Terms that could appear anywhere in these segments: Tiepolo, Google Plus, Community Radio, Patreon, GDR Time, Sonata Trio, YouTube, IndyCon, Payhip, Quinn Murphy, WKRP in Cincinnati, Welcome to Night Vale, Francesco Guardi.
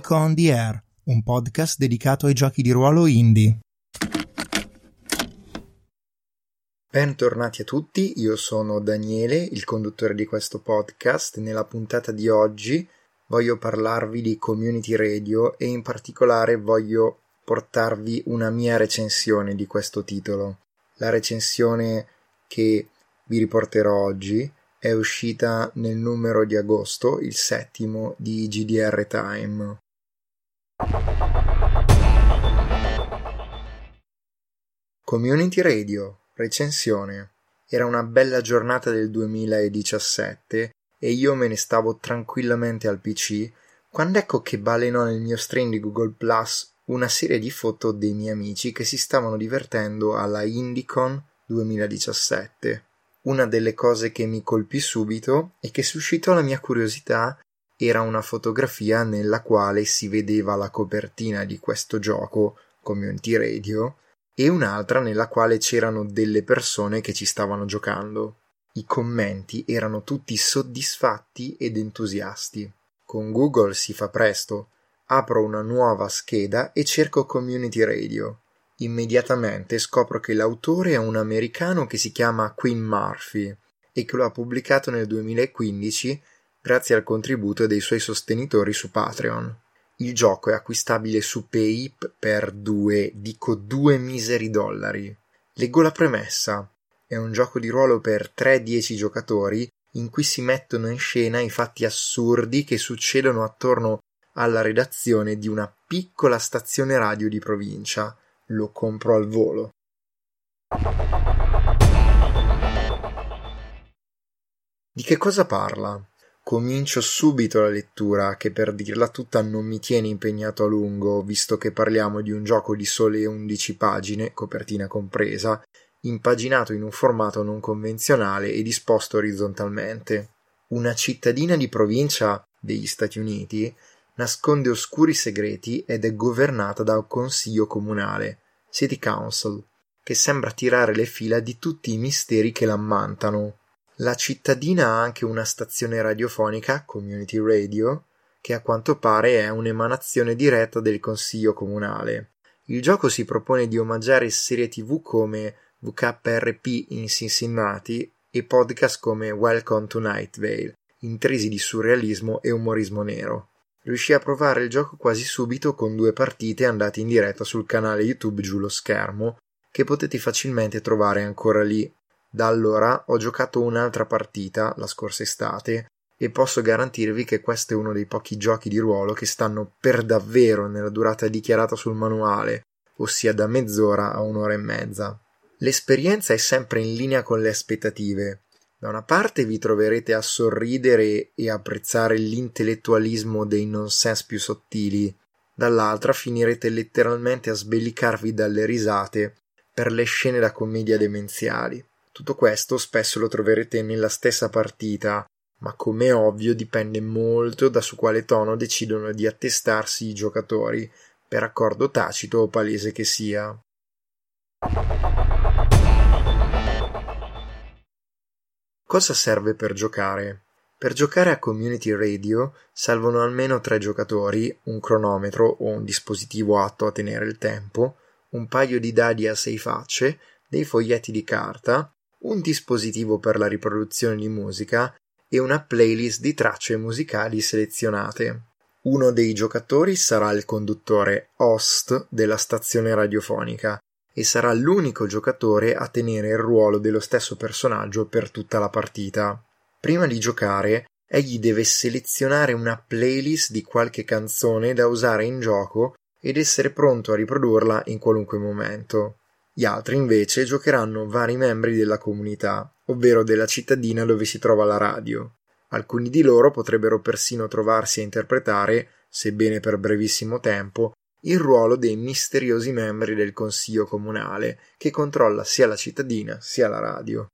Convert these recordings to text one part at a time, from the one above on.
Geek on the Air, un podcast dedicato ai giochi di ruolo indie. Bentornati a tutti, io sono Daniele, il conduttore di questo podcast. Nella puntata di oggi voglio parlarvi di Community Radio e in particolare voglio portarvi una mia recensione di questo titolo. La recensione che vi riporterò oggi è uscita nel numero di agosto, il 7° di GDR Time. Community Radio, recensione. Era una bella giornata del 2017 e io me ne stavo tranquillamente al PC quando ecco che balenò nel mio stream di Google Plus una serie di foto dei miei amici che si stavano divertendo alla IndyCon 2017. Una delle cose che mi colpì subito e che suscitò la mia curiosità era una fotografia nella quale si vedeva la copertina di questo gioco, Community Radio, e un'altra nella quale c'erano delle persone che ci stavano giocando. I commenti erano tutti soddisfatti ed entusiasti. Con Google si fa presto. Apro una nuova scheda e cerco Community Radio. Immediatamente scopro che l'autore è un americano che si chiama Quinn Murphy e che lo ha pubblicato nel 2015 grazie al contributo dei suoi sostenitori su Patreon. Il gioco è acquistabile su Payhip per due miseri $2. Leggo la premessa. È un gioco di ruolo per 3-10 giocatori in cui si mettono in scena i fatti assurdi che succedono attorno alla redazione di una piccola stazione radio di provincia. Lo compro al volo. Di che cosa parla? Comincio subito la lettura, che per dirla tutta non mi tiene impegnato a lungo, visto che parliamo di un gioco di sole 11 pagine, copertina compresa, impaginato in un formato non convenzionale e disposto orizzontalmente. Una cittadina di provincia degli Stati Uniti nasconde oscuri segreti ed è governata da un consiglio comunale, City Council, che sembra tirare le fila di tutti i misteri che l'ammantano. La cittadina ha anche una stazione radiofonica, Community Radio, che a quanto pare è un'emanazione diretta del consiglio comunale. Il gioco si propone di omaggiare serie TV come WKRP in Cincinnati e podcast come Welcome to Night Vale, intrisi di surrealismo e umorismo nero. Riuscii a provare il gioco quasi subito con 2 partite andate in diretta sul canale YouTube Giù lo Schermo, che potete facilmente trovare ancora lì. Da allora ho giocato un'altra partita, la scorsa estate, e posso garantirvi che questo è uno dei pochi giochi di ruolo che stanno per davvero nella durata dichiarata sul manuale, ossia da mezz'ora a un'ora e mezza. L'esperienza è sempre in linea con le aspettative. Da una parte vi troverete a sorridere e apprezzare l'intellettualismo dei nonsense più sottili, dall'altra finirete letteralmente a sbellicarvi dalle risate per le scene da commedia demenziali. Tutto questo spesso lo troverete nella stessa partita, ma come ovvio dipende molto da su quale tono decidono di attestarsi i giocatori, per accordo tacito o palese che sia. Cosa serve per giocare? Per giocare a Community Radio servono almeno 3 giocatori, un cronometro o un dispositivo atto a tenere il tempo, un paio di dadi a 6 facce, dei foglietti di carta, un dispositivo per la riproduzione di musica e una playlist di tracce musicali selezionate. Uno dei giocatori sarà il conduttore host della stazione radiofonica, e sarà l'unico giocatore a tenere il ruolo dello stesso personaggio per tutta la partita. Prima di giocare, egli deve selezionare una playlist di qualche canzone da usare in gioco ed essere pronto a riprodurla in qualunque momento. Gli altri invece giocheranno vari membri della comunità, ovvero della cittadina dove si trova la radio. Alcuni di loro potrebbero persino trovarsi a interpretare, sebbene per brevissimo tempo, il ruolo dei misteriosi membri del consiglio comunale, che controlla sia la cittadina sia la radio.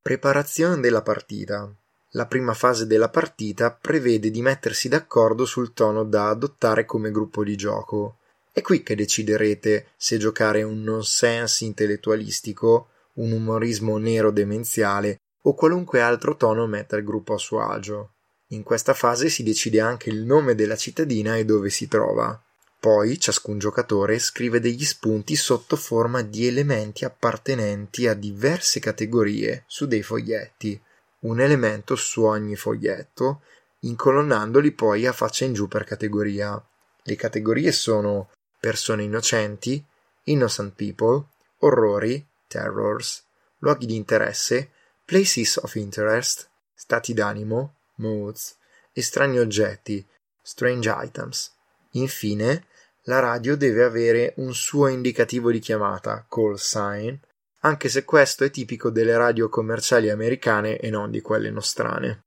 Preparazione della partita. La prima fase della partita prevede di mettersi d'accordo sul tono da adottare come gruppo di gioco. È qui che deciderete se giocare un nonsense intellettualistico, un umorismo nero demenziale o qualunque altro tono metta il gruppo a suo agio. In questa fase si decide anche il nome della cittadina e dove si trova. Poi ciascun giocatore scrive degli spunti sotto forma di elementi appartenenti a diverse categorie su dei foglietti, un elemento su ogni foglietto, incolonnandoli poi a faccia in giù per categoria. Le categorie sono persone innocenti, innocent people, orrori, terrors, luoghi di interesse, places of interest, stati d'animo, moods, estranei oggetti, strange items. Infine, la radio deve avere un suo indicativo di chiamata, call sign, anche se questo è tipico delle radio commerciali americane e non di quelle nostrane.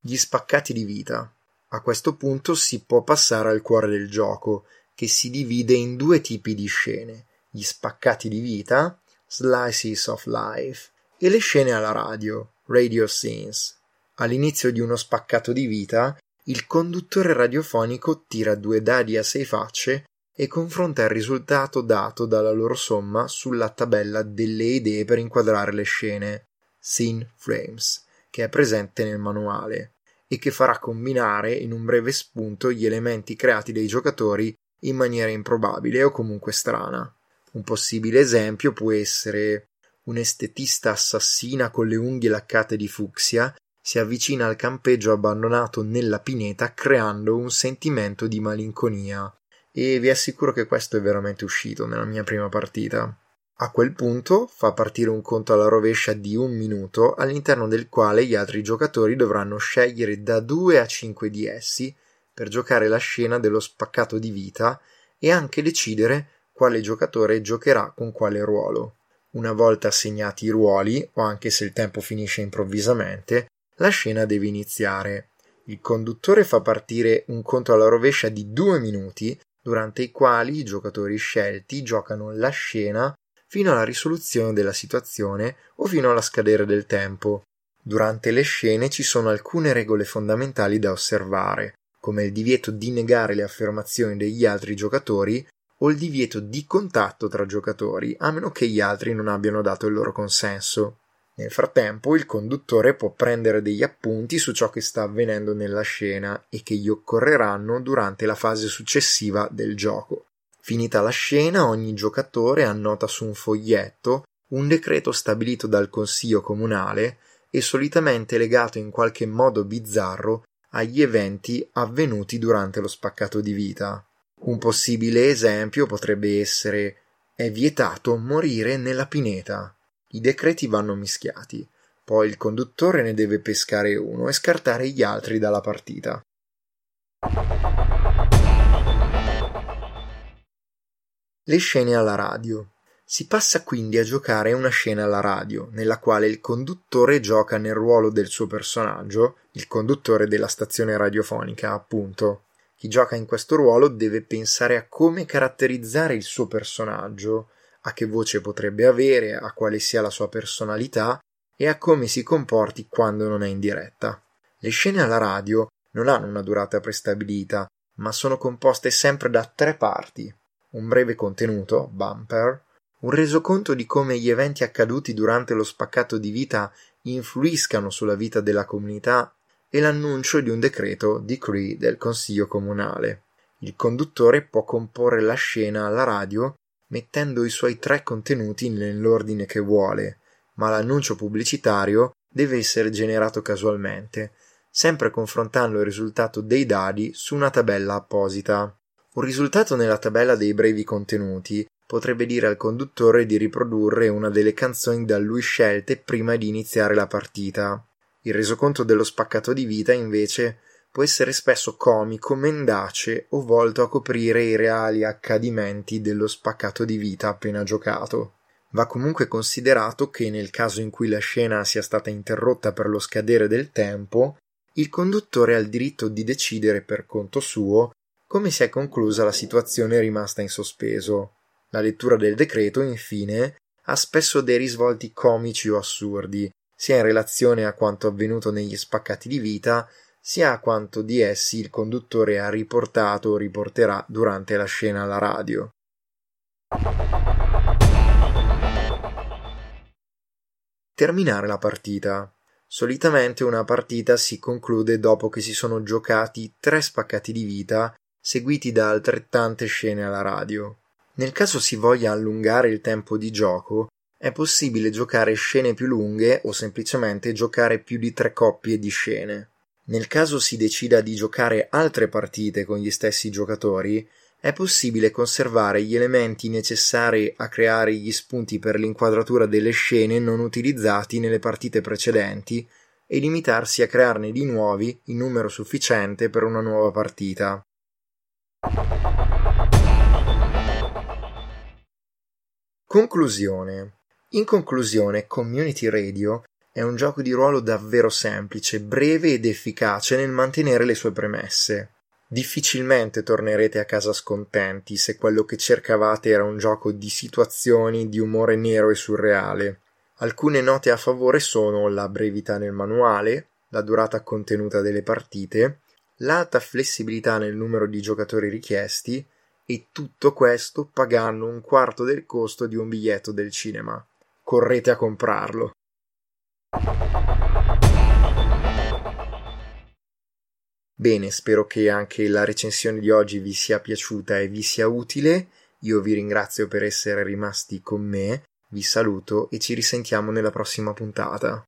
Gli spaccati di vita. A questo punto si può passare al cuore del gioco, che si divide in due tipi di scene: gli spaccati di vita, slices of life, e le scene alla radio, radio scenes. All'inizio di uno spaccato di vita, il conduttore radiofonico tira 2 dadi a 6 facce e confronta il risultato dato dalla loro somma sulla tabella delle idee per inquadrare le scene, scene frames, che è presente nel manuale, e che farà combinare in un breve spunto gli elementi creati dai giocatori in maniera improbabile o comunque strana. Un possibile esempio può essere: un'estetista assassina con le unghie laccate di fucsia si avvicina al campeggio abbandonato nella pineta creando un sentimento di malinconia, e vi assicuro che questo è veramente uscito nella mia prima partita. A quel punto fa partire un conto alla rovescia di 1 minuto, all'interno del quale gli altri giocatori dovranno scegliere da 2 a 5 di essi per giocare la scena dello spaccato di vita e anche decidere quale giocatore giocherà con quale ruolo. Una volta assegnati i ruoli, o anche se il tempo finisce improvvisamente, la scena deve iniziare. Il conduttore fa partire un conto alla rovescia di 2 minuti, durante i quali i giocatori scelti giocano la scena fino alla risoluzione della situazione o fino alla scadere del tempo. Durante le scene ci sono alcune regole fondamentali da osservare, come il divieto di negare le affermazioni degli altri giocatori o il divieto di contatto tra giocatori, a meno che gli altri non abbiano dato il loro consenso. Nel frattempo il conduttore può prendere degli appunti su ciò che sta avvenendo nella scena e che gli occorreranno durante la fase successiva del gioco. Finita la scena, ogni giocatore annota su un foglietto un decreto stabilito dal Consiglio Comunale e solitamente legato in qualche modo bizzarro agli eventi avvenuti durante lo spaccato di vita. Un possibile esempio potrebbe essere: è vietato morire nella pineta. I decreti vanno mischiati, poi il conduttore ne deve pescare uno e scartare gli altri dalla partita. Le scene alla radio. Si passa quindi a giocare una scena alla radio, nella quale il conduttore gioca nel ruolo del suo personaggio, il conduttore della stazione radiofonica, appunto. Chi gioca in questo ruolo deve pensare a come caratterizzare il suo personaggio, a che voce potrebbe avere, a quale sia la sua personalità e a come si comporti quando non è in diretta. Le scene alla radio non hanno una durata prestabilita, ma sono composte sempre da 3 parti: un breve contenuto, bumper, un resoconto di come gli eventi accaduti durante lo spaccato di vita influiscano sulla vita della comunità e l'annuncio di un decreto, decree, del Consiglio Comunale. Il conduttore può comporre la scena alla radio mettendo i suoi 3 contenuti nell'ordine che vuole, ma l'annuncio pubblicitario deve essere generato casualmente, sempre confrontando il risultato dei dadi su una tabella apposita. Un risultato nella tabella dei brevi contenuti potrebbe dire al conduttore di riprodurre una delle canzoni da lui scelte prima di iniziare la partita. Il resoconto dello spaccato di vita, invece, può essere spesso comico, mendace o volto a coprire i reali accadimenti dello spaccato di vita appena giocato. Va comunque considerato che nel caso in cui la scena sia stata interrotta per lo scadere del tempo, il conduttore ha il diritto di decidere per conto suo come si è conclusa la situazione rimasta in sospeso. La lettura del decreto, infine, ha spesso dei risvolti comici o assurdi, sia in relazione a quanto avvenuto negli spaccati di vita sia a quanto di essi il conduttore ha riportato o riporterà durante la scena alla radio. terminare la partita. Solitamente una partita si conclude dopo che si sono giocati 3 spaccati di vita seguiti da altrettante scene alla radio. Nel caso si voglia allungare il tempo di gioco, è possibile giocare scene più lunghe o semplicemente giocare più di 3 coppie di scene. Nel caso si decida di giocare altre partite con gli stessi giocatori, è possibile conservare gli elementi necessari a creare gli spunti per l'inquadratura delle scene non utilizzati nelle partite precedenti e limitarsi a crearne di nuovi in numero sufficiente per una nuova partita. Conclusione. In conclusione, Community Radio è un gioco di ruolo davvero semplice, breve ed efficace nel mantenere le sue premesse. Difficilmente tornerete a casa scontenti se quello che cercavate era un gioco di situazioni di umore nero e surreale. Alcune note a favore sono la brevità nel manuale, la durata contenuta delle partite, l'alta flessibilità nel numero di giocatori richiesti e tutto questo pagando un quarto del costo di un biglietto del cinema. Correte a comprarlo! Bene, spero che anche la recensione di oggi vi sia piaciuta e vi sia utile. Io vi ringrazio per essere rimasti con me, vi saluto e ci risentiamo nella prossima puntata.